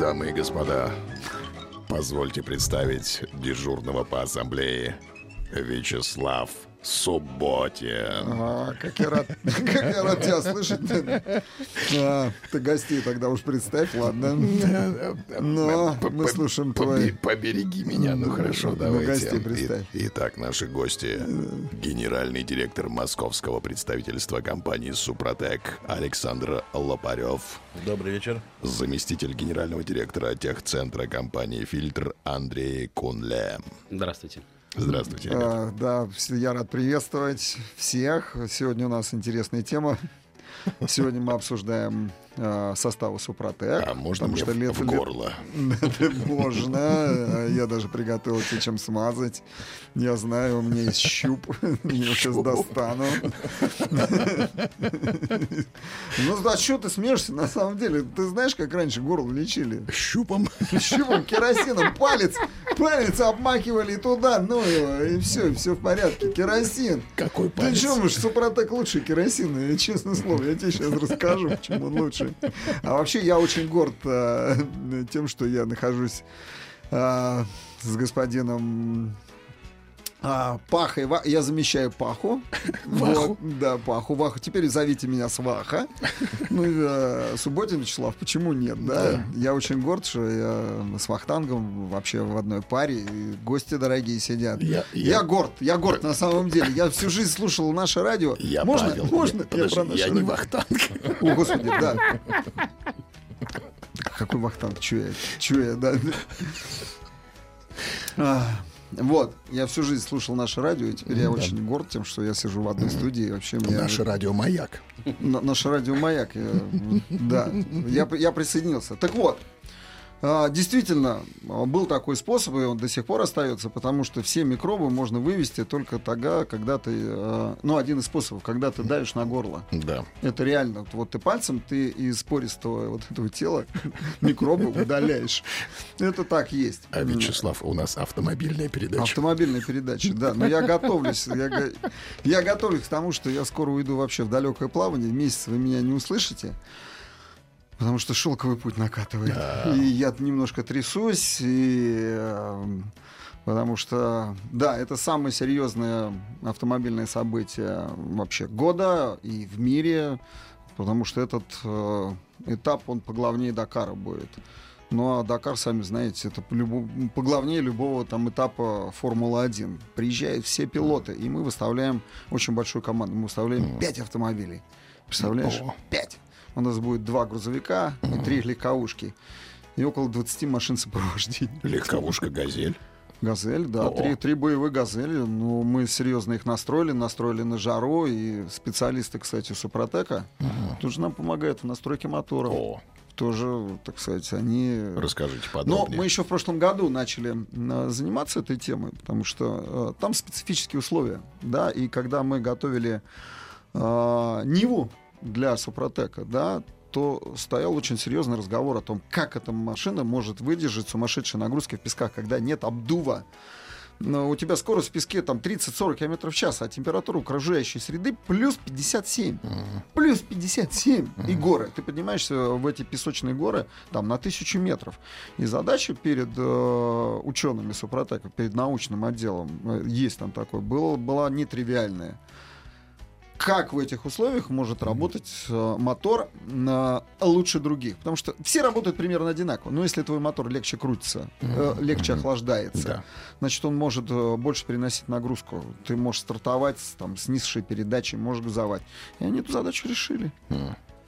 Дамы и господа, позвольте представить дежурного по ассамблее Вячеслав Субботин. Как я рад тебя слышать. Ты гостей тогда уж представь, ладно. Но мы слушаем твои... Побереги меня, ну хорошо, давайте. Итак, наши гости. Генеральный директор московского представительства компании «Супротек» Александр Лопарёв. Добрый вечер. Заместитель генерального директора техцентра компании «Фильтр» Андрей Кунле. Здравствуйте. Здравствуйте. Да, я рад приветствовать всех. Сегодня у нас интересная тема. Сегодня мы обсуждаем составы Супротек. А можно мне в горло? Можно. Я даже приготовился, чем смазать. Я знаю, у меня есть щуп. Я сейчас достану. Ну, да что ты смеешься, на самом деле? Ты знаешь, как раньше горло лечили? Щупом? Щупом, керосином. Палец обмакивали туда. Ну, и все в порядке. Керосин. Какой палец? Ты думаешь, Супротек лучше керосина? Честное слово, я тебе сейчас расскажу, почему он лучше. А вообще я очень горд тем, что я нахожусь с господином Пахой. Я замещаю Паху. Ваху? Вот, да, Паху. Ваху. Теперь зовите меня Сваха. Ну, Субботин Вячеслав, почему нет, да? Я очень горд, что я с Вахтангом вообще в одной паре. Гости дорогие сидят. Я горд на самом деле. Я всю жизнь слушал наше радио. Можно? Подожди, я не Вахтанг. О, господи, да. Какой Вахтанг? Чё я, да? Вот, я всю жизнь слушал наше радио, и теперь я очень горд тем, что я сижу в одной студии. Вообще наше радио Маяк. Наше радио Маяк, да. Я присоединился. Так вот, действительно, был такой способ, и он до сих пор остается, потому что все микробы можно вывести только тогда, когда ты... один из способов, когда ты давишь на горло. Да. Это реально. Вот ты пальцем, ты из пористого вот этого тела микробы удаляешь. Это так есть. А, Вячеслав, у нас автомобильная передача. Автомобильная передача, да. Но я готовлюсь. Я готовлюсь к тому, что я скоро уйду вообще в далекое плавание. Месяц вы меня не услышите. Потому что «Шелковый путь» накатывает. Да. И я немножко трясусь. Потому что, да, это самое серьезное автомобильное событие вообще года и в мире. Потому что этот этап, он поглавнее Дакара будет. Ну, а Дакар, сами знаете, это поглавнее любого там этапа Формулы-1. Приезжают все пилоты, и мы выставляем очень большую команду. Мы выставляем 5 автомобилей. Представляешь? 5! У нас будет 2 грузовика и 3 легковушки. И около 20 машин сопровождения. Легковушка «Газель». «Газель», да. 3 боевые «Газели». Ну, мы серьезно их настроили на жару. И специалисты, кстати, Супротека тоже нам помогают в настройке моторов. Тоже, так сказать, они... Расскажите подробнее. Но мы еще в прошлом году начали заниматься этой темой, потому что там специфические условия. Да, и когда мы готовили Ниву для Супротека, да, то стоял очень серьезный разговор о том, как эта машина может выдержать сумасшедшие нагрузки в песках, когда нет обдува. Но у тебя скорость в песке там 30-40 км в час, а температура окружающей среды плюс 57. Плюс 57. И горы. Ты поднимаешься в эти песочные горы там, на 1000 метров. И задача перед учеными Супротека, перед научным отделом, есть там такое, была нетривиальная. Как в этих условиях может работать мотор лучше других? Потому что все работают примерно одинаково. Но если твой мотор легче крутится, легче охлаждается, значит, он может больше переносить нагрузку. Ты можешь стартовать там, с низшей передачей, можешь газовать. И они эту задачу решили.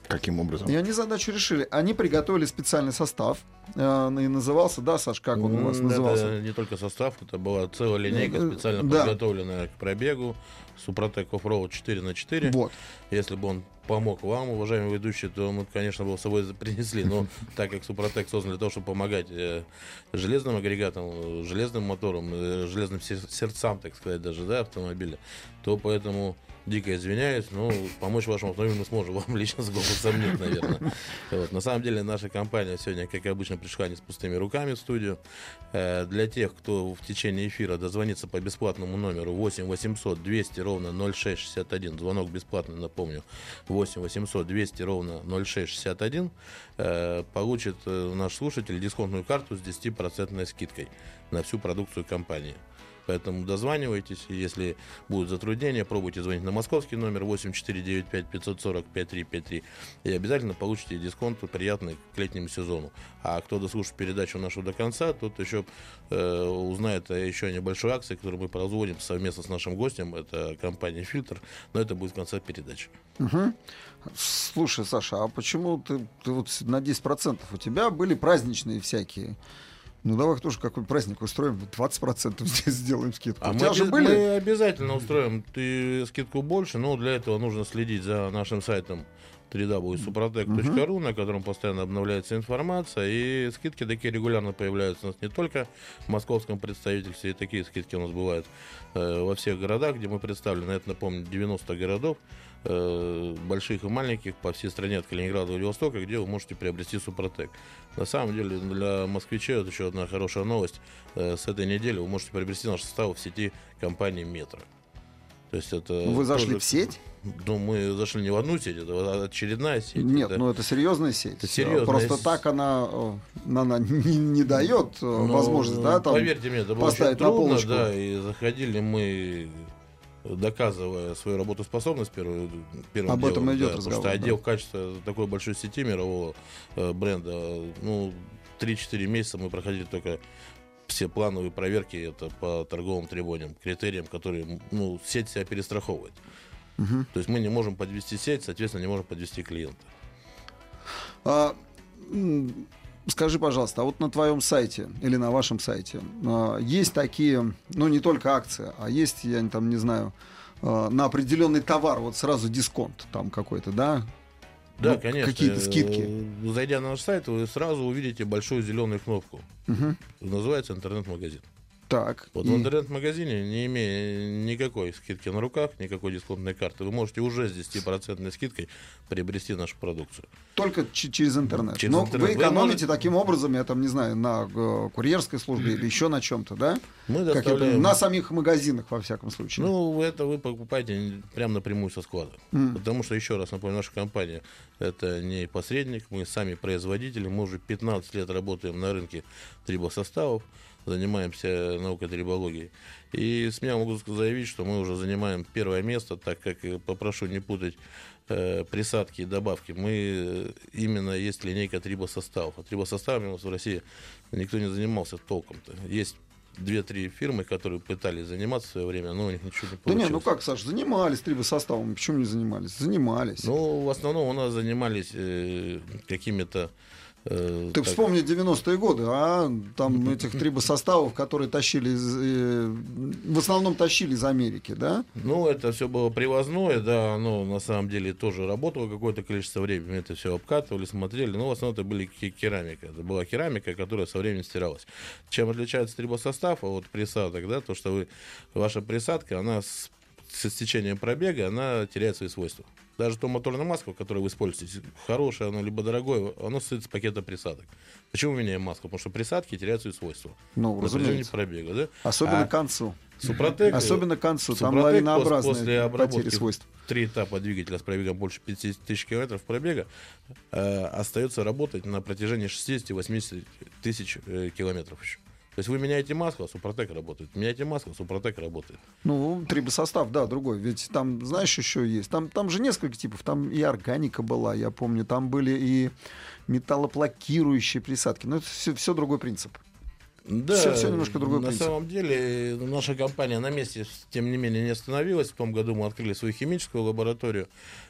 Каким образом? И они задачу решили. Они приготовили специальный состав. И назывался, да, Саш, как он у вас назывался? Это не только состав, это была целая линейка, специально подготовленная к пробегу. Супротек оффроуд 4х4. Вот. Если бы он помог вам, уважаемые ведущие, то мы, конечно, его с собой принесли. Но так как Супротек создан для того, чтобы помогать железным агрегатам, железным моторам, железным сердцам, так сказать, даже, да, автомобиля, то поэтому дико извиняюсь, но помочь вашему автомобилю мы сможем. Вам лично с голосом нет, наверное. Вот. На самом деле наша компания сегодня, как обычно, пришла не с пустыми руками в студию. Для тех, кто в течение эфира дозвонится по бесплатному номеру 8 800 200 ровно 0661. Звонок бесплатный, напомню. 8 800 200 ровно 0661. Получит наш слушатель дисконтную карту с 10% скидкой на всю продукцию компании. Поэтому дозванивайтесь, если будут затруднения, пробуйте звонить на московский номер 8495-540-5353 и обязательно получите дисконт приятный к летнему сезону. А кто дослушает передачу нашу до конца, тот еще узнает еще о небольшой акции, которую мы производим совместно с нашим гостем, это компания «Фильтр», но это будет в конце передачи. Угу. Слушай, Саша, а почему ты вот на 10% у тебя были праздничные всякие? Ну, давай тоже какой праздник устроим, 20% здесь сделаем скидку. А мы обязательно устроим скидку больше, но для этого нужно следить за нашим сайтом www.suprotec.ru, на котором постоянно обновляется информация, и скидки такие регулярно появляются у нас не только в московском представительстве, и такие скидки у нас бывают во всех городах, где мы представлены, это, напомню, 90 городов, больших и маленьких, по всей стране, от Калининграда до Владивостока, где вы можете приобрести Супротек. На самом деле, для москвичей вот еще одна хорошая новость. С этой недели вы можете приобрести наш состав в сети компании «Метро». То есть это вы зашли тоже в сеть? Ну, мы зашли не в одну сеть, это очередная сеть. Нет, это... ну это серьезная сеть. Это серьезная просто сеть. Так она не дает возможности, да, там, поверьте мне, это было очень трудно, да, и заходили мы, доказывая свою работоспособность первым об делом, этом идет, да, разговор, потому что отдел качества такой большой сети мирового бренда, ну, 3-4 месяца мы проходили только все плановые проверки, это по торговым требованиям, критериям, которые, ну, сеть себя перестраховывает. Угу. То есть мы не можем подвести сеть, соответственно, не можем подвести клиента. Скажи, пожалуйста, а вот на твоем сайте или на вашем сайте есть такие, ну, не только акции, а есть, я там не знаю, на определенный товар вот сразу дисконт там какой-то, да? Да, ну, конечно. Какие-то скидки. Зайдя на наш сайт, вы сразу увидите большую зеленую кнопку. Угу. Называется интернет-магазин. Так. Вот и... в интернет-магазине, не имея никакой скидки на руках, никакой дисконтной карты, вы можете уже с 10% скидкой приобрести нашу продукцию. Только через интернет. Через интернет. Вы экономите таким образом, я там не знаю, на курьерской службе или еще на чем-то, да? Мы доставляем... На самих магазинах, во всяком случае. Ну, это вы покупаете прямо напрямую со склада. Потому что, еще раз напомню, наша компания это не посредник, мы сами производители, мы уже 15 лет работаем на рынке трибосоставов, занимаемся наукой трибологии. И с меня могу заявить, что мы уже занимаем первое место, так как, попрошу не путать присадки и добавки, мы именно есть линейка трибосоставов. А трибосоставами у нас в России никто не занимался толком-то. Есть 2-3 фирмы, которые пытались заниматься в свое время, но у них ничего не получилось. Да не, ну как, Саш, занимались трибосоставами, почему не занимались? Занимались. Ну, в основном у нас занимались какими-то... Ты вспомни 90-е годы, а там этих трибосоставов, которые тащили, в основном тащили из Америки, да? Ну, это все было привозное, да, оно на самом деле тоже работало какое-то количество времени, это все обкатывали, смотрели, но в основном это были керамика, это была керамика, которая со временем стиралась. Чем отличается трибосостав от присадок, да, то, что ваша присадка, она с истечением пробега, она теряет свои свойства. Даже то моторное масло, которое вы используете, хорошее оно, либо дорогое, оно состоит из пакета присадок. Почему меняем масло? Потому что присадки теряют свои свойства. Ну, разумеется. Пробега, да? Особенно к концу. Супротек, особенно к концу. Там лавинообразные после обработки свойств. 3 этапа двигателя с пробегом больше 50 тысяч километров пробега остается работать на протяжении 60-80 тысяч километров еще. То есть вы меняете масло, Супротек работает. Меняете масло, Супротек работает. Ну, трибосостав, да, другой. Ведь там, знаешь, еще есть. Там же несколько типов. Там и органика была, я помню. Там были и металлоплакирующие присадки. Но это все другой принцип. Да, все немножко другой принцип. На самом деле наша компания на месте, тем не менее, не остановилась. В том году мы открыли свою химическую лабораторию,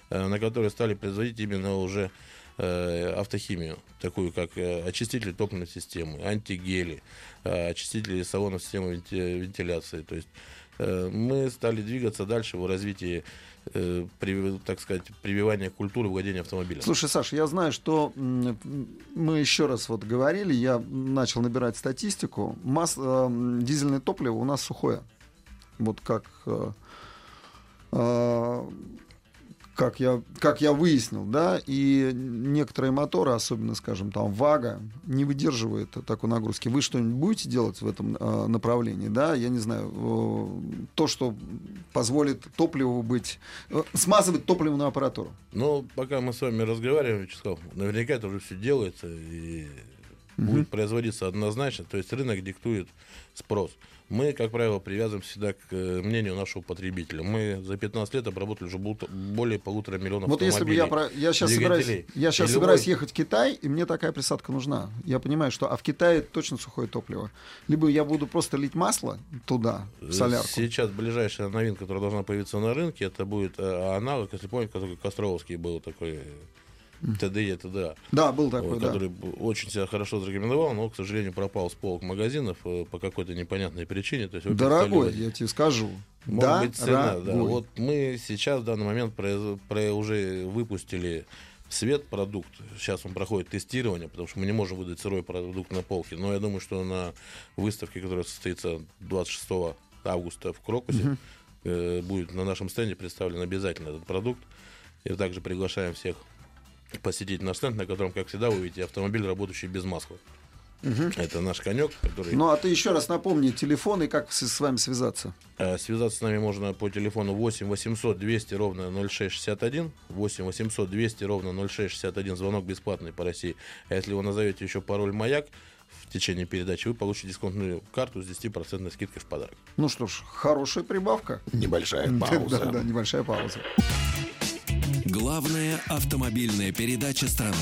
на которой стали производить именно уже автохимию, такую как очистители топливной системы, антигели, очистители салонов системы вентиляции. То есть мы стали двигаться дальше в развитии, так сказать, прививания культуры владения автомобилем. Слушай, Саш, я знаю, что мы еще раз вот говорили, я начал набирать статистику, дизельное топливо у нас сухое. Вот как я выяснил, да, и некоторые моторы, особенно, скажем, там Вага, не выдерживает такой нагрузки. Вы что-нибудь будете делать в этом направлении, да? Я не знаю, то, что позволит топливу быть, смазывать топливную аппаратуру. Ну, пока мы с вами разговариваем, Вячеслав, наверняка это уже все делается и будет производиться однозначно. То есть рынок диктует спрос. Мы, как правило, привязываем всегда к мнению нашего потребителя. Мы за 15 лет обработали уже более 1,5 миллиона вот автомобилей. Вот если бы я сейчас собираюсь ехать в Китай, и мне такая присадка нужна. Я понимаю, что в Китае точно сухое топливо. Либо я буду просто лить масло туда, в солярку. Сейчас ближайшая новинка, которая должна появиться на рынке, это будет аналог, если помните, который Костровский был такой... ТДЕ, ТДА. Да, был такой, вот, да. Который очень себя хорошо зарекомендовал, но, к сожалению, пропал с полок магазинов по какой-то непонятной причине. То есть, дорогой, я тебе скажу. Может быть, цена, да. Вот мы сейчас в данный момент уже выпустили в свет продукт. Сейчас он проходит тестирование, потому что мы не можем выдать сырой продукт на полке. Но я думаю, что на выставке, которая состоится 26 августа в Крокусе, будет на нашем стенде представлен обязательно этот продукт. И также приглашаем всех посетить наш стенд, на котором, как всегда, вы увидите автомобиль, работающий без масла. Это наш конек, который... Ну, а ты еще раз напомни, телефон и как с вами связаться? Связаться с нами можно по телефону 8 800 200 06 61, 8 800 200 06 61, звонок бесплатный по России. А если вы назовете еще пароль «Маяк» в течение передачи, вы получите дисконтную карту с 10% скидкой в подарок. Ну что ж, хорошая прибавка. Небольшая пауза. Да, небольшая пауза. Главная автомобильная передача страны.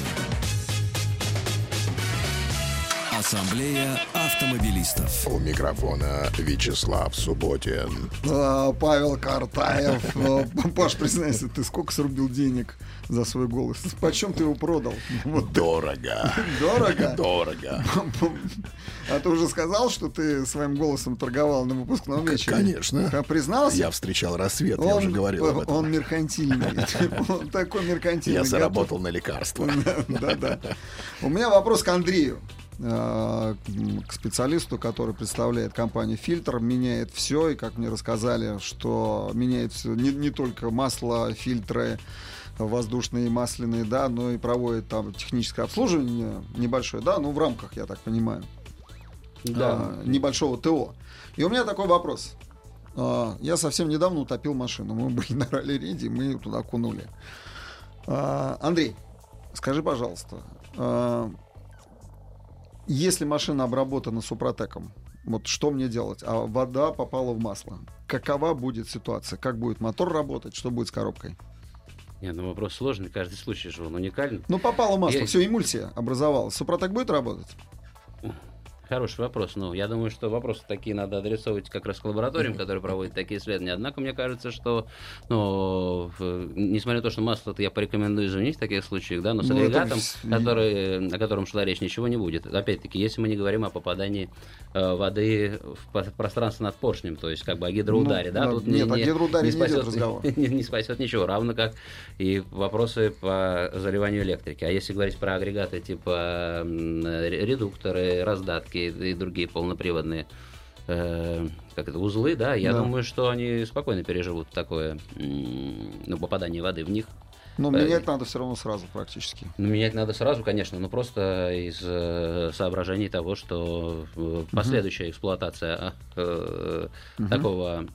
Ассамблея автомобилистов. У микрофона Вячеслав Субботин. Павел Картаев. Паш, признайся, ты сколько срубил денег за свой голос? Почем ты его продал? Дорого. Дорого? Дорого. А ты уже сказал, что ты своим голосом торговал на выпускном вечере? Конечно. Признался? Я встречал рассвет, я уже говорил об этом. Он меркантильный. Он такой меркантильный. Я заработал на лекарства. Да-да. У меня вопрос к Андрею, к специалисту, который представляет компанию «Фильтр», меняет все, и, как мне рассказали, что меняет все, не только масло, фильтры воздушные, масляные, да, но и проводит там техническое обслуживание небольшое, да, ну, в рамках, я так понимаю, да, небольшого ТО. И у меня такой вопрос. Я совсем недавно утопил машину, мы были на ралли-рейде, мы ее туда окунули. Андрей, скажи, пожалуйста, если машина обработана супротеком, вот что мне делать? А вода попала в масло. Какова будет ситуация? Как будет мотор работать? Что будет с коробкой? Нет, ну вопрос сложный. Каждый случай же он уникален. Ну попало масло, все, эмульсия образовалась. Супротек будет работать? Хороший вопрос. Ну, я думаю, что вопросы такие надо адресовывать как раз к лабораториям, которые проводят такие исследования. Однако, мне кажется, что, ну, несмотря на то, что масло-то я порекомендую заменить в таких случаях, да, но с агрегатом, о котором шла речь, ничего не будет. Опять-таки, если мы не говорим о попадании воды в пространство над поршнем, то есть как бы о гидроударе, да, тут нет, о гидроударе не идет разговор. Не спасет ничего, равно как и вопросы по заливанию электрики. А если говорить про агрегаты типа редукторы, раздатки и другие полноприводные узлы, да, я думаю, что они спокойно переживут такое попадание воды в них. Но менять надо все равно сразу практически. Ну, менять надо сразу, конечно, но просто из соображений того, что последующая эксплуатация такого...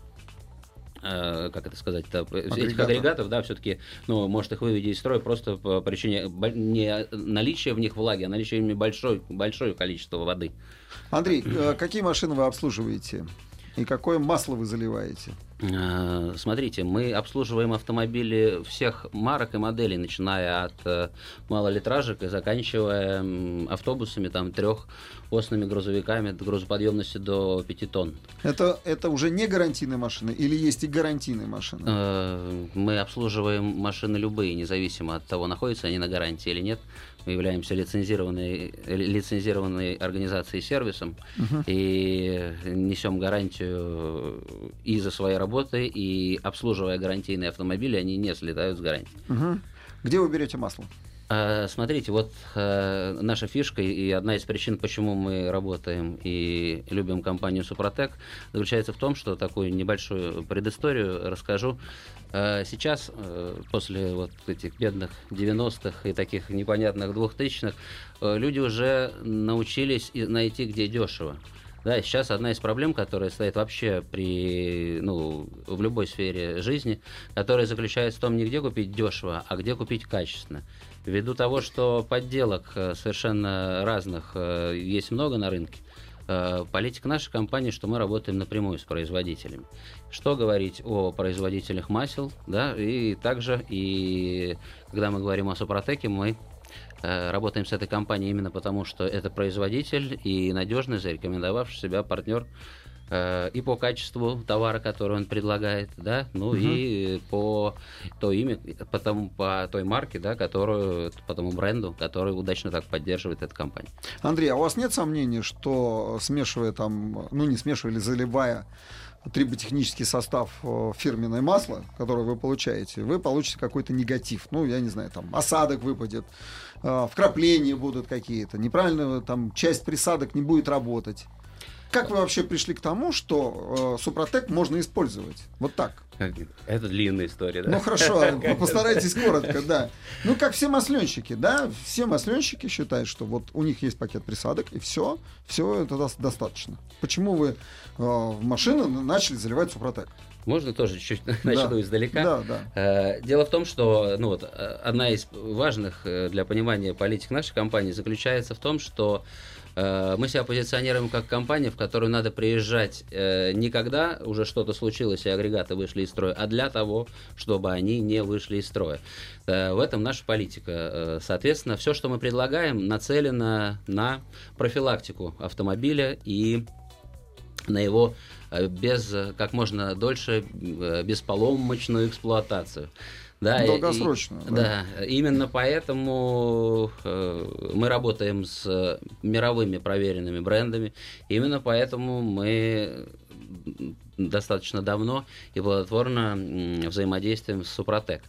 этих агрегатов, да, все-таки, ну, может их вывести из строя просто по причине не наличия в них влаги, а наличия ими большое количество воды. Андрей, какие машины вы обслуживаете? И какое масло вы заливаете? Смотрите, мы обслуживаем автомобили всех марок и моделей, начиная от малолитражек и заканчивая автобусами, там, трехосными грузовиками грузоподъемности до 5 тонн. Это уже не гарантийные машины или есть и гарантийные машины? Мы обслуживаем машины любые, независимо от того, находятся они на гарантии или нет. Мы являемся лицензированной организацией и сервисом, и несем гарантию и за свои работы, и обслуживая гарантийные автомобили, они не слетают с гарантии. Где вы берете масло? Смотрите, вот наша фишка и одна из причин, почему мы работаем и любим компанию «Супротек», заключается в том, что такую небольшую предысторию расскажу. Сейчас, после вот этих бедных 90-х и таких непонятных 2000-х, люди уже научились найти, где дешево. Да, сейчас одна из проблем, которая стоит вообще в любой сфере жизни, которая заключается в том, не где купить дешево, а где купить качественно. Ввиду того, что подделок совершенно разных есть много на рынке, политика нашей компании, что мы работаем напрямую с производителями. Что говорить о производителях масел, да, и также, и когда мы говорим о Супротеке, мы работаем с этой компанией именно потому, что это производитель и надежный, зарекомендовавший себя партнер и по качеству товара, который он предлагает, да, и по то имя, по той марке, да, которую, по тому бренду, который удачно так поддерживает эта компания. Андрей, а у вас нет сомнений, что заливая триботехнический состав фирменное масло, которое вы получаете, вы получите какой-то негатив. Там осадок выпадет, вкрапления будут какие-то, неправильно, там часть присадок не будет работать. Как вы вообще пришли к тому, что Супротек можно использовать? Вот так. Это длинная история, да? Ну хорошо, постарайтесь коротко, да. Как все масленщики, да? Все масленщики считают, что вот у них есть пакет присадок, и все это достаточно. Почему вы в машину начали заливать Супротек? Можно тоже чуть-чуть начну издалека. Да. Дело в том, что одна из важных для понимания политик нашей компании заключается в том, что мы себя позиционируем как компания, в которую надо приезжать не когда уже что-то случилось и агрегаты вышли из строя, а для того, чтобы они не вышли из строя. В этом наша политика. Соответственно, все, что мы предлагаем, нацелено на профилактику автомобиля и на его как можно дольше бесполомочную эксплуатацию. Да, долгосрочную. Да, именно поэтому мы работаем с мировыми проверенными брендами, именно поэтому мы достаточно давно и плодотворно взаимодействуем с Супротек.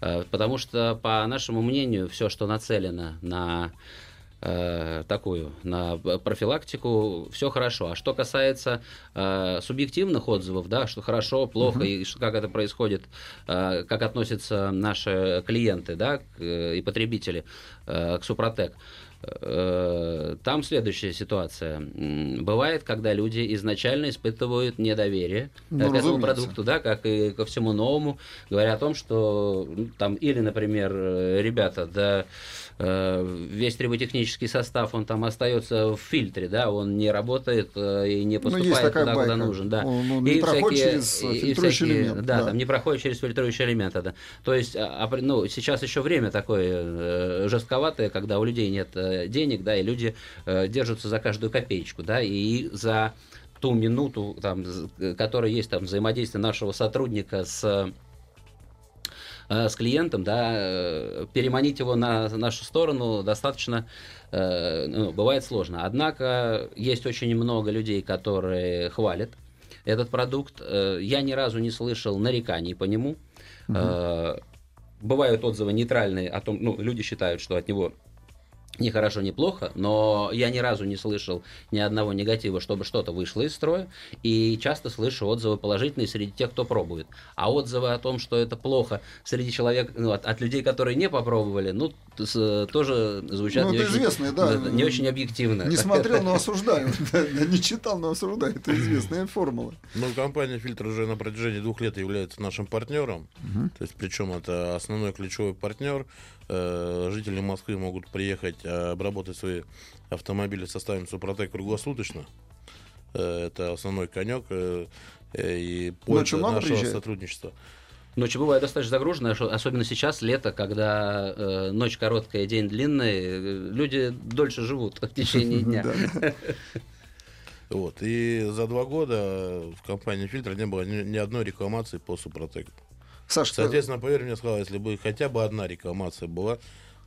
Потому что, по нашему мнению, все, что нацелено на профилактику, все хорошо. А что касается субъективных отзывов, да, что хорошо, плохо, и как это происходит, как относятся наши клиенты, да, и потребители к Супротек, там следующая ситуация. Бывает, когда люди изначально испытывают недоверие к этому продукту, да, как и ко всему новому, говоря о том, что там, или, например, ребята, да, весь триботехнический состав, он там остается в фильтре, да, он не работает и не поступает туда, куда нужен. Да. Он не проходит через фильтрующий элемент. Да, там не проходит через фильтрующий элемент. Да. То есть сейчас еще время такое жестковатое, когда у людей нет денег, да, и люди держатся за каждую копеечку, да, и за ту минуту, там, которая есть там взаимодействие нашего сотрудника с клиентом, да, переманить его на нашу сторону достаточно, бывает сложно. Однако есть очень много людей, которые хвалят этот продукт. Я ни разу не слышал нареканий по нему. Бывают отзывы нейтральные о том, люди считают, что от него ни хорошо, ни плохо, но я ни разу не слышал ни одного негатива, чтобы что-то вышло из строя, и часто слышу отзывы положительные среди тех, кто пробует. А отзывы о том, что это плохо среди человек, от людей, которые не попробовали, тоже звучат не очень объективно. Не смотрел, но осуждаю. Не читал, но осуждаю. Это известная формула. Компания «Фильтр» уже на протяжении 2 лет является нашим партнером, то есть причем это основной ключевой партнер. Жители Москвы могут приехать, обработать свои автомобили в составе Супротек круглосуточно. Это основной конек и путь нашего сотрудничества. Ночью бывает достаточно загружено, особенно сейчас, лето, когда ночь короткая, день длинный, люди дольше живут в течение дня. Вот. И за 2 года в компании «Фильтр» не было ни одной рекламации по «Супротеку». Саша, соответственно, поверь мне, сказал, если бы хотя бы одна рекламация была,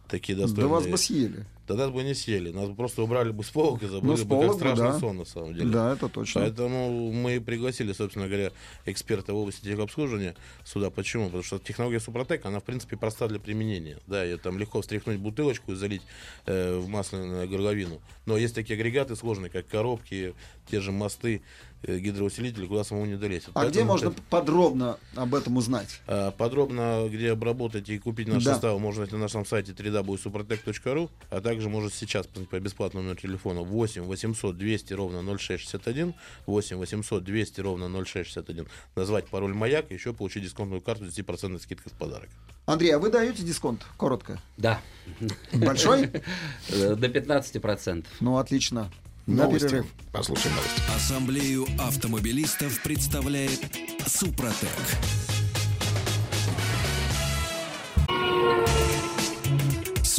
такие достойные... Да вас бы съели. Да нас бы не съели. Нас бы просто убрали бы с полок и забыли бы, как страшный сон, на самом деле. Да, это точно. Поэтому мы и пригласили, собственно говоря, эксперта в области техобслуживания сюда. Почему? Потому что технология «Супротек», она, в принципе, проста для применения. Да, ее там легко встряхнуть бутылочку и залить в масляную горловину. Но есть такие агрегаты сложные, как коробки, те же мосты, гидроусилители, куда самому не долезет. А поэтому где можно подробно об этом узнать? Подробно, где обработать и купить наш состав, можно на нашем сайте www.suprotec.ru, а также может сейчас по бесплатному номеру телефона 8 800 200 ровно 0661, 8 800 200 ровно 0661, назвать пароль «Маяк» и еще получить дисконтную карту с 10% скидкой в подарок. Андрей, а вы даете дисконт? Коротко. Да. Большой? До 15%. Ну, отлично. Новости. Послушаем новости. Ассамблею автомобилистов представляет «Супротек».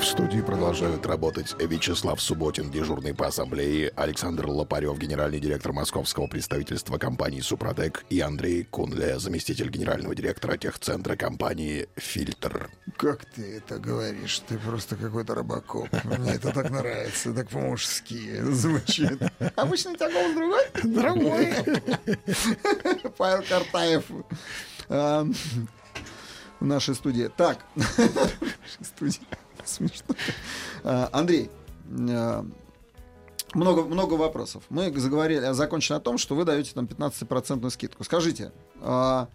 В студии продолжают работать Вячеслав Субботин, дежурный по ассамблее, Александр Лопарёв, генеральный директор московского представительства компании «Супротек», и Андрей Кунле, заместитель генерального директора техцентра компании «Фильтр». Как ты это говоришь? Ты просто какой-то робокоп. Мне это так нравится, так по-мужски звучит. Обычно у тебя голос другой? Другой. Павел Картаев. В нашей студии. Так. Смешно. Андрей, много вопросов. Мы закончили о том, что вы даете там 15% скидку. Скажите, то,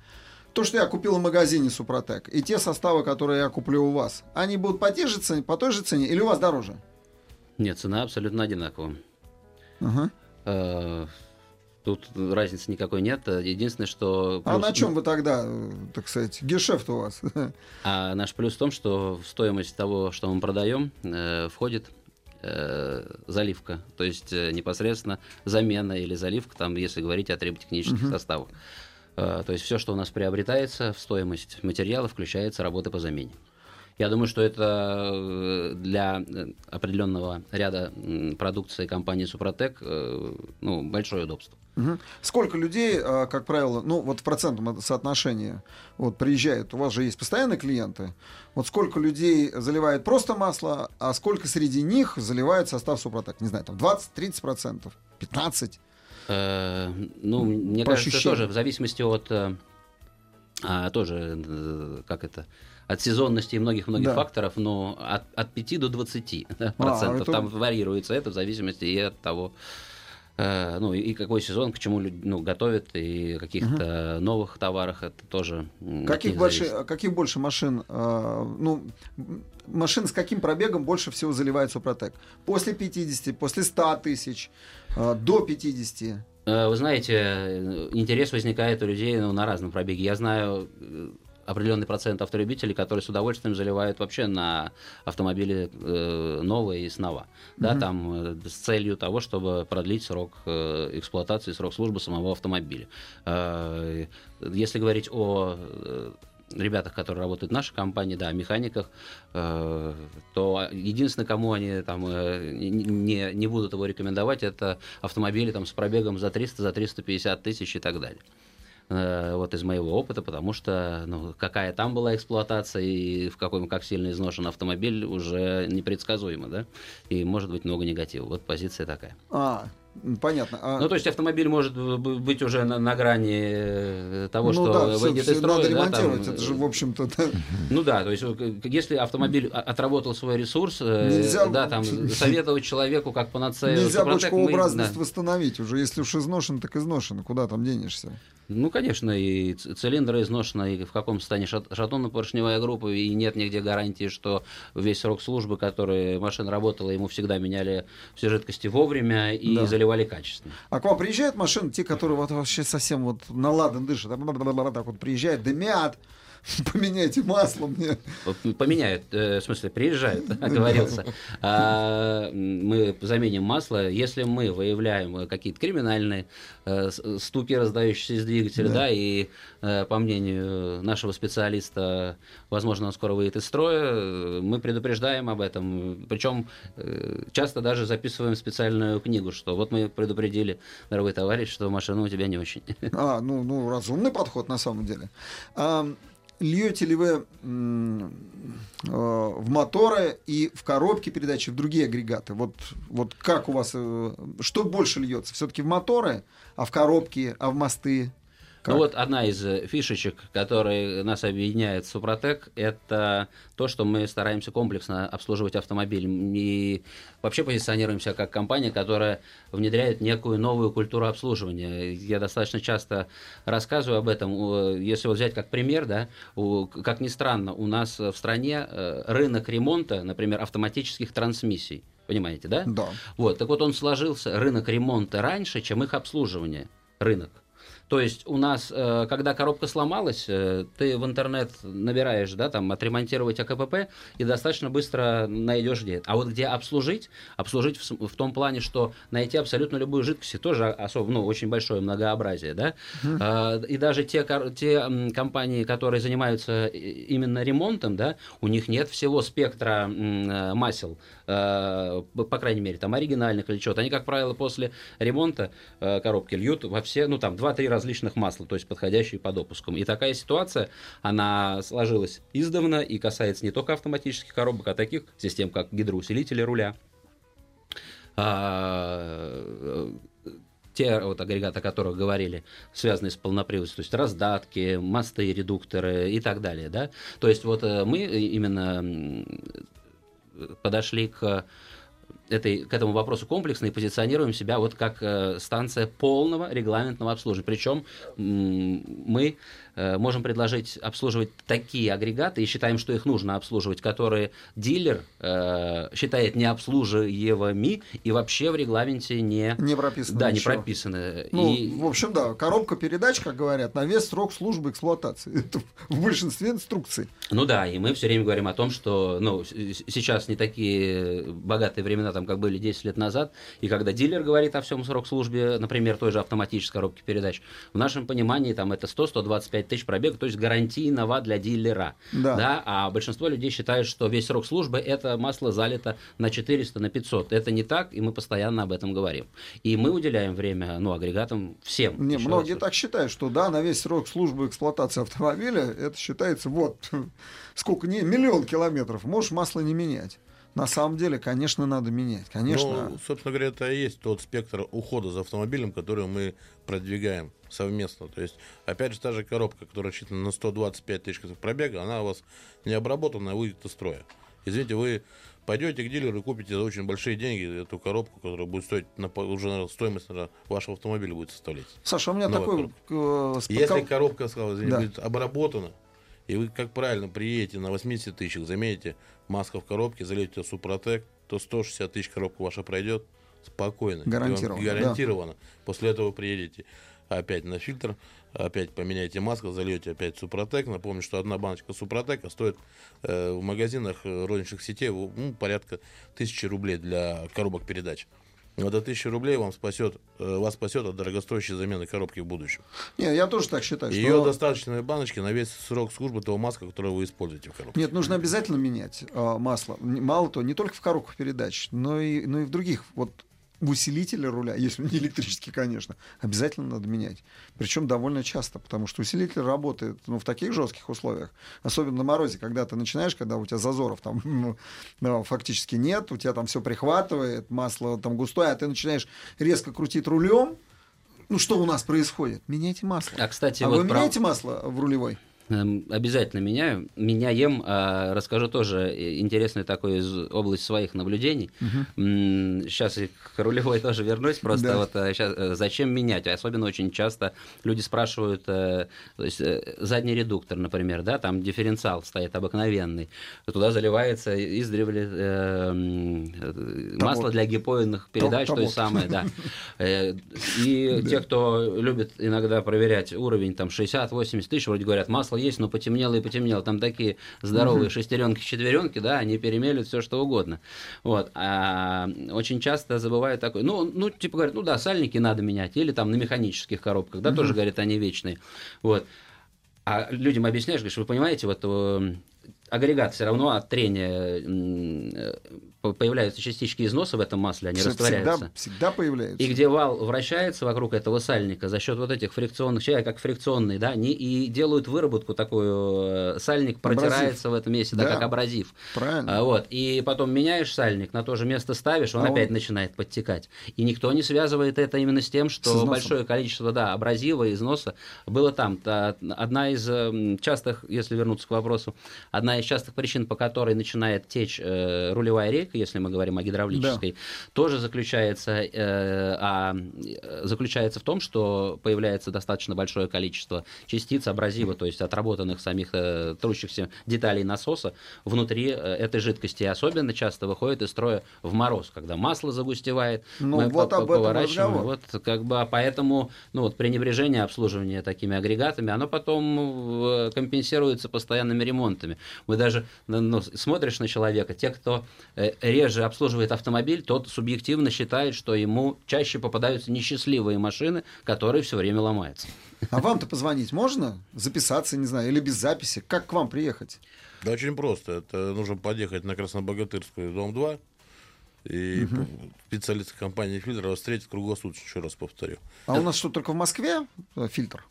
что я купил в магазине «Супротек», и те составы, которые я куплю у вас, они будут по той же цене или у вас дороже? Нет, цена абсолютно одинакова. Тут разницы никакой нет. Единственное, что... А на чем вы тогда, так сказать, гешефт у вас? А наш плюс в том, что в стоимость того, что мы продаем, входит заливка. То есть непосредственно замена или заливка, там, если говорить о триботехнических составах. То есть все, что у нас приобретается, в стоимость материала включается работа по замене. Я думаю, что это для определенного ряда продукции компании «Супротек» большое удобство. Угу. Сколько людей, как правило, в процентном соотношении приезжают? У вас же есть постоянные клиенты. Вот сколько людей заливает просто масло, а сколько среди них заливает состав «Супротек»? Не знаю, там 20-30%, 15%? Мне кажется, тоже в зависимости от... от сезонности и многих-многих факторов, но от 5 до 20% там варьируется это в зависимости и от того, и какой сезон, к чему готовят, и каких-то новых товарах это тоже. Каких больше машин, машин с каким пробегом больше всего заливает «Супротек»? После 50, после 100 тысяч, до 50? Вы знаете, интерес возникает у людей на разном пробеге. Я знаю... определенный процент автолюбителей, которые с удовольствием заливают вообще на автомобили новые и с нова. Да, там с целью того, чтобы продлить срок эксплуатации, срок службы самого автомобиля. Если говорить о ребятах, которые работают в нашей компании, о механиках, то единственное, кому они там не будут его рекомендовать, это автомобили там с пробегом за 300, за 350 тысяч и так далее. Из моего опыта, потому что какая там была эксплуатация и как сильно изношен автомобиль, уже непредсказуемо, да, и может быть много негатива. Вот позиция такая. Понятно. Ну, то есть автомобиль может быть уже на грани того, что выйдет из строя. Надо ремонтировать, это же, в общем-то... Ну да, то есть если автомобиль отработал свой ресурс, советовать человеку, как панацея... Нельзя бочкообразность восстановить уже, если уж изношен, так изношен, куда там денешься? Ну, конечно, и цилиндры изношены, и в каком состоянии шатунно-поршневая группа, и нет нигде гарантии, что весь срок службы, который машина работала, ему всегда меняли все жидкости вовремя и заливали качественно. А к вам приезжают машины, те, которые вот вообще совсем вот на ладан дышат, так вот приезжают, дымят, поменяйте масло мне. Поменяют, в смысле, приезжают, оговорился. Мы заменим масло, если мы выявляем какие-то криминальные стуки, раздающиеся из двигателя, да, и, по мнению нашего специалиста, возможно, он скоро выйдет из строя, мы предупреждаем об этом. Причем часто даже записываем специальную книгу, что вот мы предупредили, дорогой товарищ, что машина у тебя не очень. А, ну разумный подход на самом деле. Льете ли вы в моторы и в коробки передачи, в другие агрегаты? Вот как у вас, что больше льется? Все-таки в моторы, а в коробки, а в мосты? Как? Ну вот одна из фишечек, которые нас объединяет с Супротек, это то, что мы стараемся комплексно обслуживать автомобиль. И вообще позиционируемся как компания, которая внедряет некую новую культуру обслуживания. Я достаточно часто рассказываю об этом. Если вот взять как пример, да, как ни странно, у нас в стране рынок ремонта, например, автоматических трансмиссий. Понимаете, да? Да. Вот, так вот он сложился, рынок ремонта, раньше, чем их обслуживание, рынок. То есть у нас, когда коробка сломалась, ты в интернет набираешь, да, там, отремонтировать АКПП, и достаточно быстро найдешь где. А вот где обслужить в том плане, что найти абсолютно любую жидкость, тоже особо, ну, очень большое многообразие, да. И даже те компании, которые занимаются именно ремонтом, да, у них нет всего спектра масел, по крайней мере, там, оригинальных или чего-то. Они, как правило, после ремонта коробки льют во все, ну, там, 2-3 различных масел, то есть подходящие по допускам. И такая ситуация, она сложилась издавна и касается не только автоматических коробок, а таких систем, как гидроусилители руля. Те вот агрегаты, о которых говорили, связанные с полноприводом, то есть раздатки, мосты, редукторы и так далее. Да? То есть вот мы именно подошли к этому вопросу комплексно и позиционируем себя вот как станция полного регламентного обслуживания. Причем мы можем предложить обслуживать такие агрегаты и считаем, что их нужно обслуживать, которые дилер считает необслуживаемыми и вообще в регламенте не прописаны. Да, ничего не прописаны. Ну, и... В общем, да, коробка передач, как говорят, на весь срок службы эксплуатации. Это в большинстве инструкций. Ну да, и мы все время говорим о том, что сейчас не такие богатые времена, там, как были 10 лет назад, и когда дилер говорит о всем срок службы, например, той же автоматической коробки передач, в нашем понимании там это 100-125 тысяч пробега, то есть гарантийного для дилера. Да. Да? А большинство людей считают, что весь срок службы это масло залито на 400, на 500. Это не так, и мы постоянно об этом говорим. И мы уделяем время, ну, агрегатам всем. Не, многие так считают, что да, на весь срок службы эксплуатации автомобиля это считается вот сколько, не миллион километров, можешь масло не менять. На самом деле, конечно, надо менять. Конечно. Ну, собственно говоря, это и есть тот спектр ухода за автомобилем, который мы продвигаем совместно. То есть, опять же, та же коробка, которая рассчитана на 125 тысяч пробега, она у вас не обработанная, выйдет из строя. Извините, вы пойдете к дилеру и купите за очень большие деньги эту коробку, которая будет стоить, уже стоимость вашего автомобиля будет составлять. Саша, у меня новая такой... Если коробка, будет обработана, и вы, как правильно, приедете на 80 тысяч, замените масло в коробке, залейте Супротек, то 160 тысяч коробка ваша пройдет спокойно. Гарантированно. Да. После этого приедете опять на фильтр, опять поменяйте масло, зальете опять Супротек. Напомню, что одна баночка Супротека стоит в магазинах розничных сетей порядка 1000 рублей для коробок передач. Вот эта 1000 рублей вас спасет от дорогостоящей замены коробки в будущем. Не, я тоже так считаю. Ее достаточно баночки на весь срок службы того масла, которое вы используете в коробке. Нет, нужно обязательно менять масло. Мало того, не только в коробках передач, но и в других. Вот усилителя руля, если он не электрический, конечно, обязательно надо менять. Причем довольно часто, потому что усилитель работает в таких жестких условиях, особенно на морозе, когда ты начинаешь, когда у тебя зазоров там фактически нет, у тебя там все прихватывает, масло там густое, а ты начинаешь резко крутить рулем. Ну что у нас происходит? Меняйте масло. А, кстати, а вот вы меняете масло в рулевой? Обязательно меняю. Меняем. Расскажу тоже интересную такую область своих наблюдений. Угу. Сейчас и к рулевой тоже вернусь. Просто да. Вот сейчас, зачем менять? Особенно очень часто люди спрашивают, то есть, задний редуктор, например, да, там дифференциал стоит обыкновенный, туда заливается издревле масло для гипоидных передач, то есть самое, да. И те, кто любит иногда проверять уровень, там 60-80 тысяч, вроде говорят, масло есть, но потемнело и потемнело. Там такие здоровые шестеренки-четверенки, да, они перемелют все что угодно. Вот. А очень часто забывают такое. Ну, типа говорят, ну да, сальники надо менять. Или там на механических коробках, да, тоже, говорят, они вечные. Вот. А людям объясняешь, говоришь, вы понимаете, вот агрегат все равно от трения появляются частички износа в этом масле, они растворяются. Всегда появляются. И где вал вращается вокруг этого сальника за счет вот этих фрикционных, как фрикционный, да, они и делают выработку такую, сальник протирается в этом месте, да, как абразив. Правильно. Вот. И потом меняешь сальник, на то же место ставишь, он опять начинает подтекать. И никто не связывает это именно с тем, что большое количество, да, абразива, износа было там. Одна из частых, если вернуться к вопросу, одна из частых причин, по которой начинает течь рулевая рейка, если мы говорим о гидравлической, тоже заключается в том, что появляется достаточно большое количество частиц абразива, то есть отработанных самих трущихся деталей насоса внутри этой жидкости. И особенно часто выходит из строя в мороз, когда масло загустевает. Ну, мы вот об этом разговор. Вот, поэтому пренебрежение обслуживания такими агрегатами, оно потом компенсируется постоянными ремонтами. Мы даже смотришь на человека, те, кто реже обслуживает автомобиль, тот субъективно считает, что ему чаще попадаются несчастливые машины, которые все время ломаются. А вам-то позвонить можно? Записаться, не знаю, или без записи? Как к вам приехать? Да очень просто. Это нужно подъехать на Краснобогатырскую, дом 2, и специалисты компании «Фильтр» вас встретят круглосуточно, еще раз повторю. А у нас что, только в Москве «Фильтр»?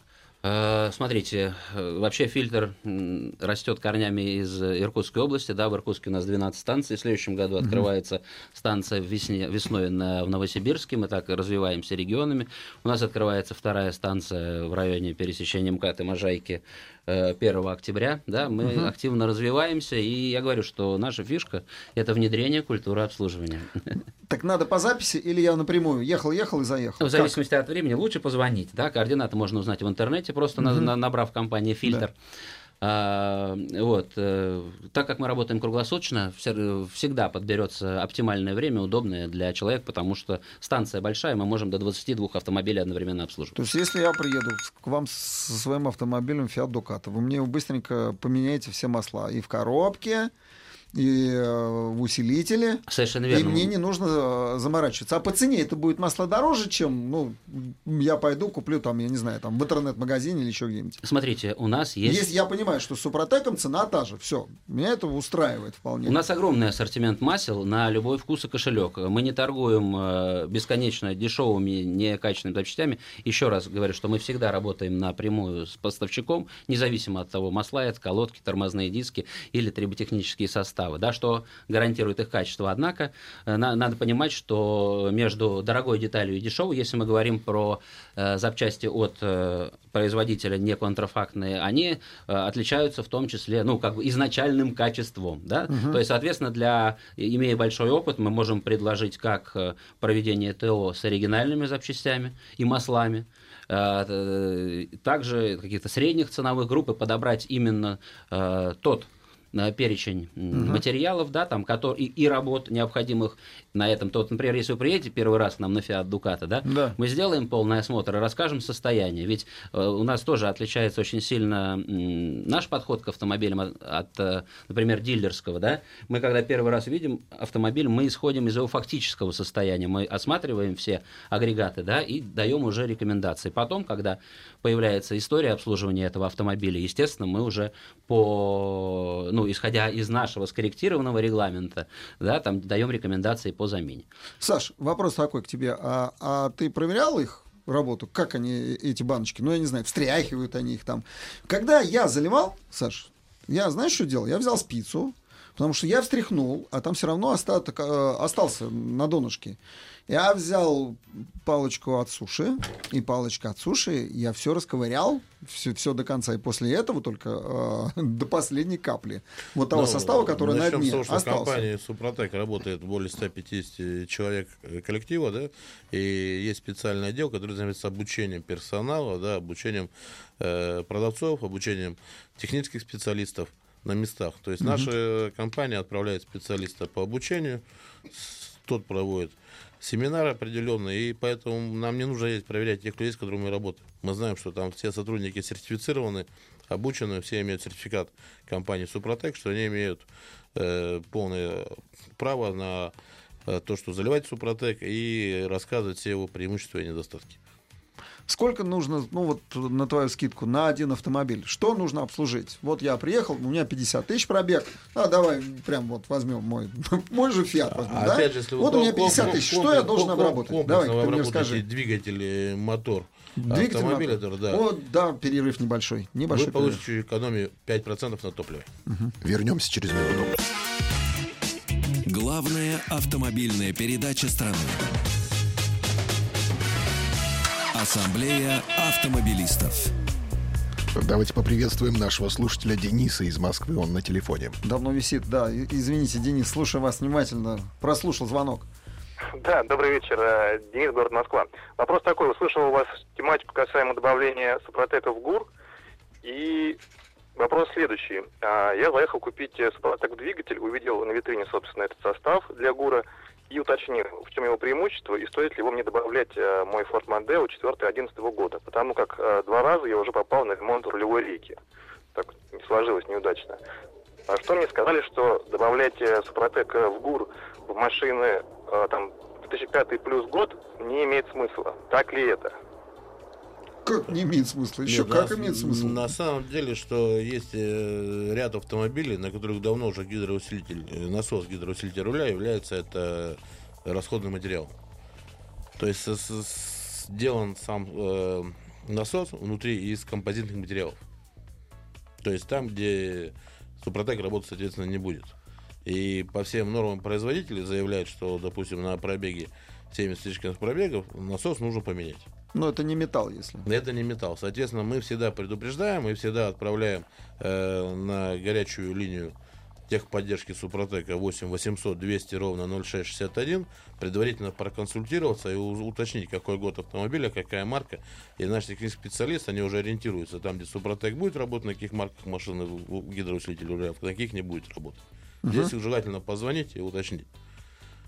Смотрите, вообще «Фильтр» растет корнями из Иркутской области. Да, в Иркутске у нас 12 станций. В следующем году открывается станция весной в Новосибирске. Мы так развиваемся регионами. У нас открывается вторая станция в районе пересечения МКАД и Можайки 1 октября. Да, мы активно развиваемся. И я говорю, что наша фишка – это внедрение культуры обслуживания. Так надо по записи или я напрямую? Ехал и заехал. В зависимости от времени лучше позвонить. Да? Координаты можно узнать в интернете, просто набрав компанию «Фильтр». Так как мы работаем круглосуточно, всегда подберется оптимальное время, удобное для человека, потому что станция большая, мы можем до 22 автомобилей одновременно обслуживать. То есть, если я приеду к вам со своим автомобилем Fiat Ducato, вы мне быстренько поменяете все масла и в коробке, и в усилителе. Совершенно верно. И мне не нужно заморачиваться. А по цене это будет масло дороже, чем я пойду куплю там, я не знаю, там в интернет-магазине или еще где-нибудь. Смотрите, у нас есть... Я понимаю, что с Супротеком цена та же. Все. Меня это устраивает вполне. У нас огромный ассортимент масел на любой вкус и кошелек. Мы не торгуем бесконечно дешевыми, некачественными запчастями. Еще раз говорю, что мы всегда работаем напрямую с поставщиком, независимо от того, масла это, колодки, тормозные диски или триботехнические составы. Да, что гарантирует их качество. Однако надо понимать, что между дорогой деталью и дешевой, если мы говорим про запчасти от производителя не контрафактные, они отличаются в том числе изначальным качеством. Да? То есть, соответственно, имея большой опыт, мы можем предложить как проведение ТО с оригинальными запчастями и маслами, также каких-то средних ценовых групп и подобрать именно тот перечень материалов, да, там, которые, и работ необходимых на этом. То, например, если вы приедете первый раз к нам на Fiat Ducato, да, мы сделаем полный осмотр и расскажем состояние. Ведь у нас тоже отличается очень сильно наш подход к автомобилям от, например, дилерского. Да? Мы, когда первый раз видим автомобиль, мы исходим из его фактического состояния. Мы осматриваем все агрегаты, да, и даем уже рекомендации. Потом, когда появляется история обслуживания этого автомобиля, естественно, мы уже по... ну, исходя из нашего скорректированного регламента, да, там даем рекомендации по замене. Саш, вопрос такой к тебе. А ты проверял их работу? Как они, эти баночки? Ну, я не знаю, встряхивают они их там. Когда я заливал, Саш, я, знаешь, что делал? Я взял спицу, потому что я встряхнул, а там все равно остаток остался на донышке. Я взял палочку от суши, и палочка от суши, я все расковырял, все до конца, и после этого только до последней капли вот того состава, который на дне остался. В компании «Супротек» работает более 150 человек коллектива, да, и есть специальный отдел, который занимается обучением персонала, да, обучением продавцов, обучением технических специалистов на местах. То есть наша компания отправляет специалиста по обучению, тот проводит семинары определенные, и поэтому нам не нужно проверять тех людей, с которыми мы работаем. Мы знаем, что там все сотрудники сертифицированы, обучены, все имеют сертификат компании «Супротек», что они имеют полное право на то, что заливать «Супротек», и рассказывать все его преимущества и недостатки. Сколько нужно, ну вот на твою скидку, на один автомобиль? Что нужно обслужить? Вот я приехал, у меня 50 тысяч пробег. А давай прям вот возьмем мой же Fiat. Опять же, если вот у меня 50 тысяч, что я должен обработать? Давай, ты мне скажи. Двигатель, мотор. Автомобиль, да. Вот, да, перерыв небольшой. Вы получите экономию 5% на топливе. Вернемся через минуту. Главная автомобильная передача страны. Ассамблея автомобилистов. Давайте поприветствуем нашего слушателя Дениса из Москвы. Он на телефоне. Давно висит, да. Извините, Денис, слушаю вас внимательно. Прослушал звонок. Да, добрый вечер. Денис, город Москва. Вопрос такой. Услышал у вас тематику касаемо добавления «Супротека» в ГУР. И вопрос следующий. Я заехал купить «Супротек»-двигатель, увидел на витрине, собственно, этот состав для ГУРа. И уточнил, в чем его преимущество и стоит ли его мне добавлять мой Ford Mondeo 4-11 года, потому как два раза я уже попал на ремонт рулевой рейки. Так сложилось неудачно. А что мне сказали, что добавлять «Супротек» в ГУР в машины там 2005 плюс год не имеет смысла. Так ли это? Как не имеет смысла? Имеет смысл? На самом деле, что есть ряд автомобилей, на которых давно уже гидроусилитель, насос гидроусилителя руля является это расходный материал. То есть сделан сам насос внутри из композитных материалов. То есть там, где «Супротек» работать, соответственно, не будет. И по всем нормам производители заявляют, что, допустим, на пробеге 70 тысяч пробегов насос нужно поменять. Но это не металл, если. Это не металл. Соответственно, мы всегда предупреждаем и всегда отправляем на горячую линию техподдержки «Супротека» 8-800-200-06-61 предварительно проконсультироваться и уточнить, какой год автомобиля, какая марка. И наши технические специалисты, они уже ориентируются там, где «Супротек» будет работать, на каких марках машины гидроусилитель руля, на каких не будет работать. Здесь их желательно позвонить и уточнить.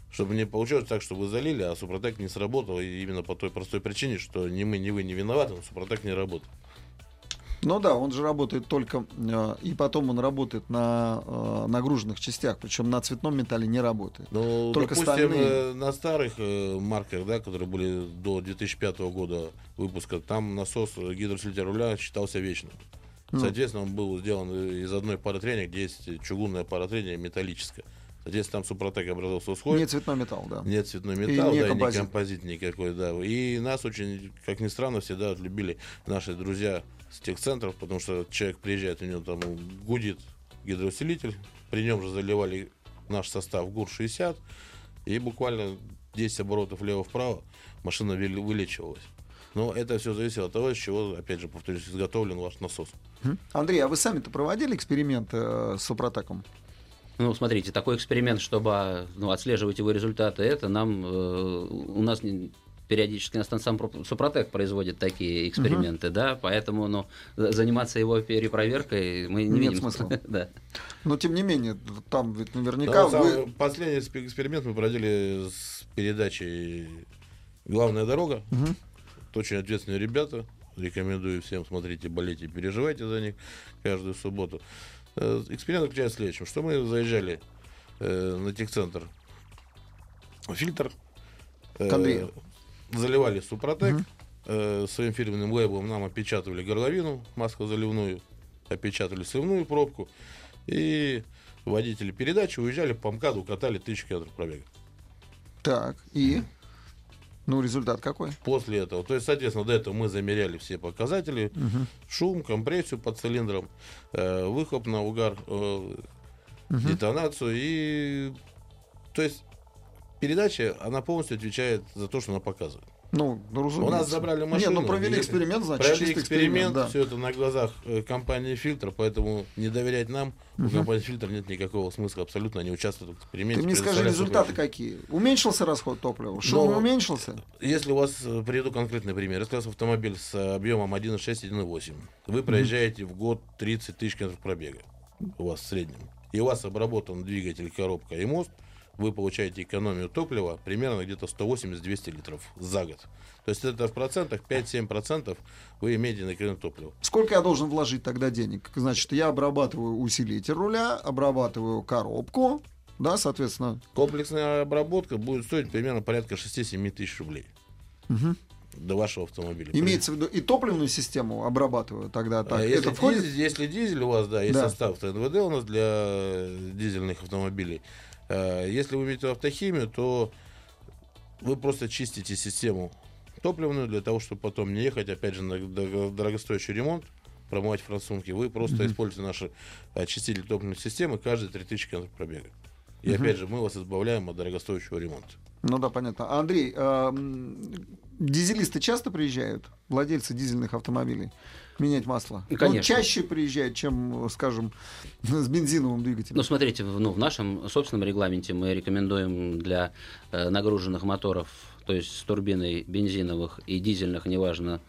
Чтобы не получилось так, что вы залили, а «Супротек» не сработал. И именно по той простой причине, что ни мы, ни вы не виноваты, но «Супротек» не работал. Ну да, он же работает только... И потом он работает на нагруженных частях. Причем на цветном металле не работает. Ну, только допустим, стальные... на старых марках, да, которые были до 2005 года выпуска, там насос гидроусилителя руля считался вечным. Соответственно, он был сделан из одной пары трения, где есть чугунная пара трения металлическая. Соответственно, там «Супротек» образовался сход. Не цветной металл, да. Не цветной металл, и не, да, композит. И не композит никакой, да. И нас очень, как ни странно, всегда любили наши друзья с техцентров, потому что человек приезжает, у него там гудит гидроусилитель, при нем же заливали наш состав ГУР-60, и буквально 10 оборотов влево-вправо машина вылечивалась. Но это все зависело от того, из чего, опять же, повторюсь, изготовлен ваш насос. Андрей, а вы сами-то проводили эксперименты с «Супротеком»? Ну, смотрите, такой эксперимент, чтобы отслеживать его результаты, это нам у нас периодически сам «Супротек» производит такие эксперименты, да, поэтому заниматься его перепроверкой мы не видим смысла. Да. Но тем не менее, там ведь наверняка. Да, вы... Последний эксперимент мы проводили с передачей «Главная дорога». Очень ответственные ребята. Рекомендую всем, смотрите, болейте, переживайте за них каждую субботу. Эксперимент заключается в следующем, что мы заезжали на техцентр «Фильтр», заливали «Супротек», своим фирменным лейблом нам опечатывали горловину, маслозаливную, опечатали сливную пробку, и водители передачи уезжали по МКАДу, катали 1000 километров пробега. Так, и? Ну, результат какой? После этого. То есть, соответственно, до этого мы замеряли все показатели. Угу. Шум, компрессию под цилиндром, выхлоп на угар, детонацию. И... То есть, передача, она полностью отвечает за то, что она показывает. Ну, разумеется. У нас забрали машину. Нет, ну провели эксперимент, значит, провели эксперимент, да. Все это на глазах компании «Фильтр», поэтому не доверять нам. У компании «Фильтр» нет никакого смысла абсолютно, они участвуют в эксперименте. Ты мне скажи, результаты какие? Уменьшился расход топлива? Шум уменьшился? Если у вас, приведу конкретный пример. Если у вас автомобиль с объемом 1.6-1.8, вы проезжаете в год 30 тысяч километров пробега у вас в среднем, и у вас обработан двигатель, коробка и мост, вы получаете экономию топлива примерно где-то 180-200 литров за год. То есть это в процентах 5-7% вы имеете на экономию топлива. Сколько я должен вложить тогда денег? Значит, я обрабатываю усилитель руля, обрабатываю коробку, да, соответственно. Комплексная обработка будет стоить примерно порядка 6-7 тысяч рублей. Угу. До вашего автомобиля. Имеется в виду и топливную систему обрабатываю тогда. Так. Если, это входит... если дизель у вас, да, есть, да, состав НВД у нас для дизельных автомобилей. Если вы имеете автохимию, то вы просто чистите систему топливную для того, чтобы потом не ехать, опять же, на дорогостоящий ремонт, промывать форсунки. Вы просто используете наши очистители топливной системы каждые 3000 км пробега. И опять же, мы вас избавляем от дорогостоящего ремонта. Ну да, понятно. Андрей, дизелисты часто приезжают, владельцы дизельных автомобилей, менять масло? Конечно. Он чаще приезжает, чем, скажем, с бензиновым двигателем. Ну, смотрите, в нашем собственном регламенте мы рекомендуем для нагруженных моторов, то есть с турбиной бензиновых и дизельных, неважно,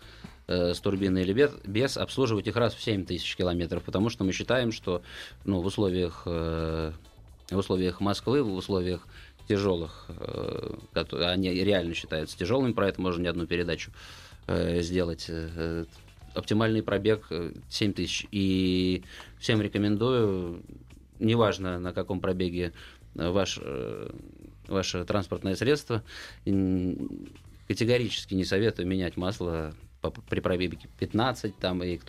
с турбиной или без, обслуживать их раз в 7 тысяч километров, потому что мы считаем, что ну, в условиях Москвы, в условиях тяжелых, они реально считаются тяжелыми, про это можно не одну передачу сделать. Оптимальный пробег 7 тысяч. И всем рекомендую, неважно на каком пробеге ваше транспортное средство, категорически не советую менять масло при пробеге 15, там, и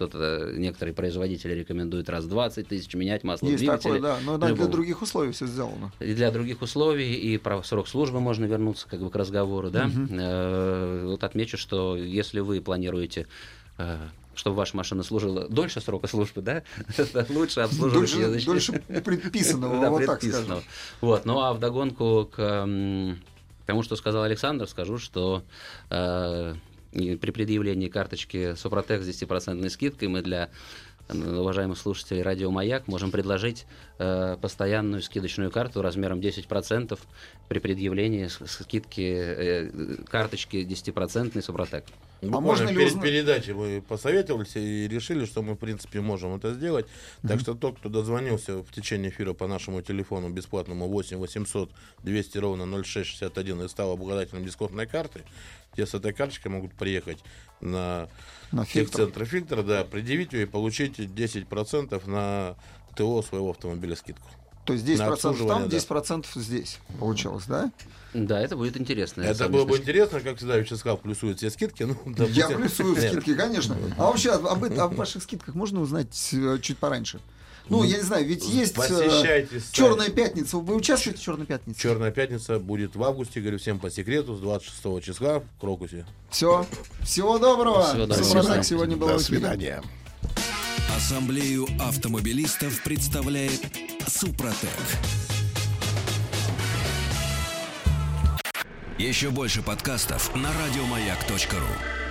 некоторые производители рекомендуют раз в 20 тысяч менять масло в двигателе. Есть такое, да, но для других условий все сделано. И для других условий, и про срок службы можно вернуться как бы к разговору, да. Вот отмечу, что если вы планируете, чтобы ваша машина служила дольше срока службы, да, лучше обслуживать ее. Дольше предписанного, вот так скажем. Вот, ну а вдогонку к тому, что сказал Александр, скажу, что при предъявлении карточки Супротек с 10% скидкой мы для уважаемых слушателей Радио Маяк можем предложить постоянную скидочную карту размером 10% при предъявлении скидки карточки 10% Супротек. А можно перед передачей мы посоветовались и решили, что мы в принципе можем это сделать. Так что тот, кто дозвонился в течение эфира по нашему телефону бесплатному 8 800 200 06 61 и стал обладателем дисконтной карты, те с этой карточкой могут приехать на техцентр «Фильтр», да, предъявить ее и получить 10% на ТО своего автомобиля скидку. То есть 10% там, 10% здесь получилось, да? Да, это будет интересно. Это было бы интересно, как всегда, Вячеслав плюсует все скидки. Ну, я плюсую скидки, конечно. А вообще о ваших скидках можно узнать чуть пораньше? Ну, я не знаю, ведь есть «Черная пятница». Вы участвуете в «Черной пятнице»? «Черная пятница» будет в августе, говорю всем по секрету, с 26 числа в Крокусе. Все. Всего доброго. Супротек сегодня был в эфире. До свидания. Ассамблею автомобилистов представляет Супротек. Еще больше подкастов на радиомаяк.ру.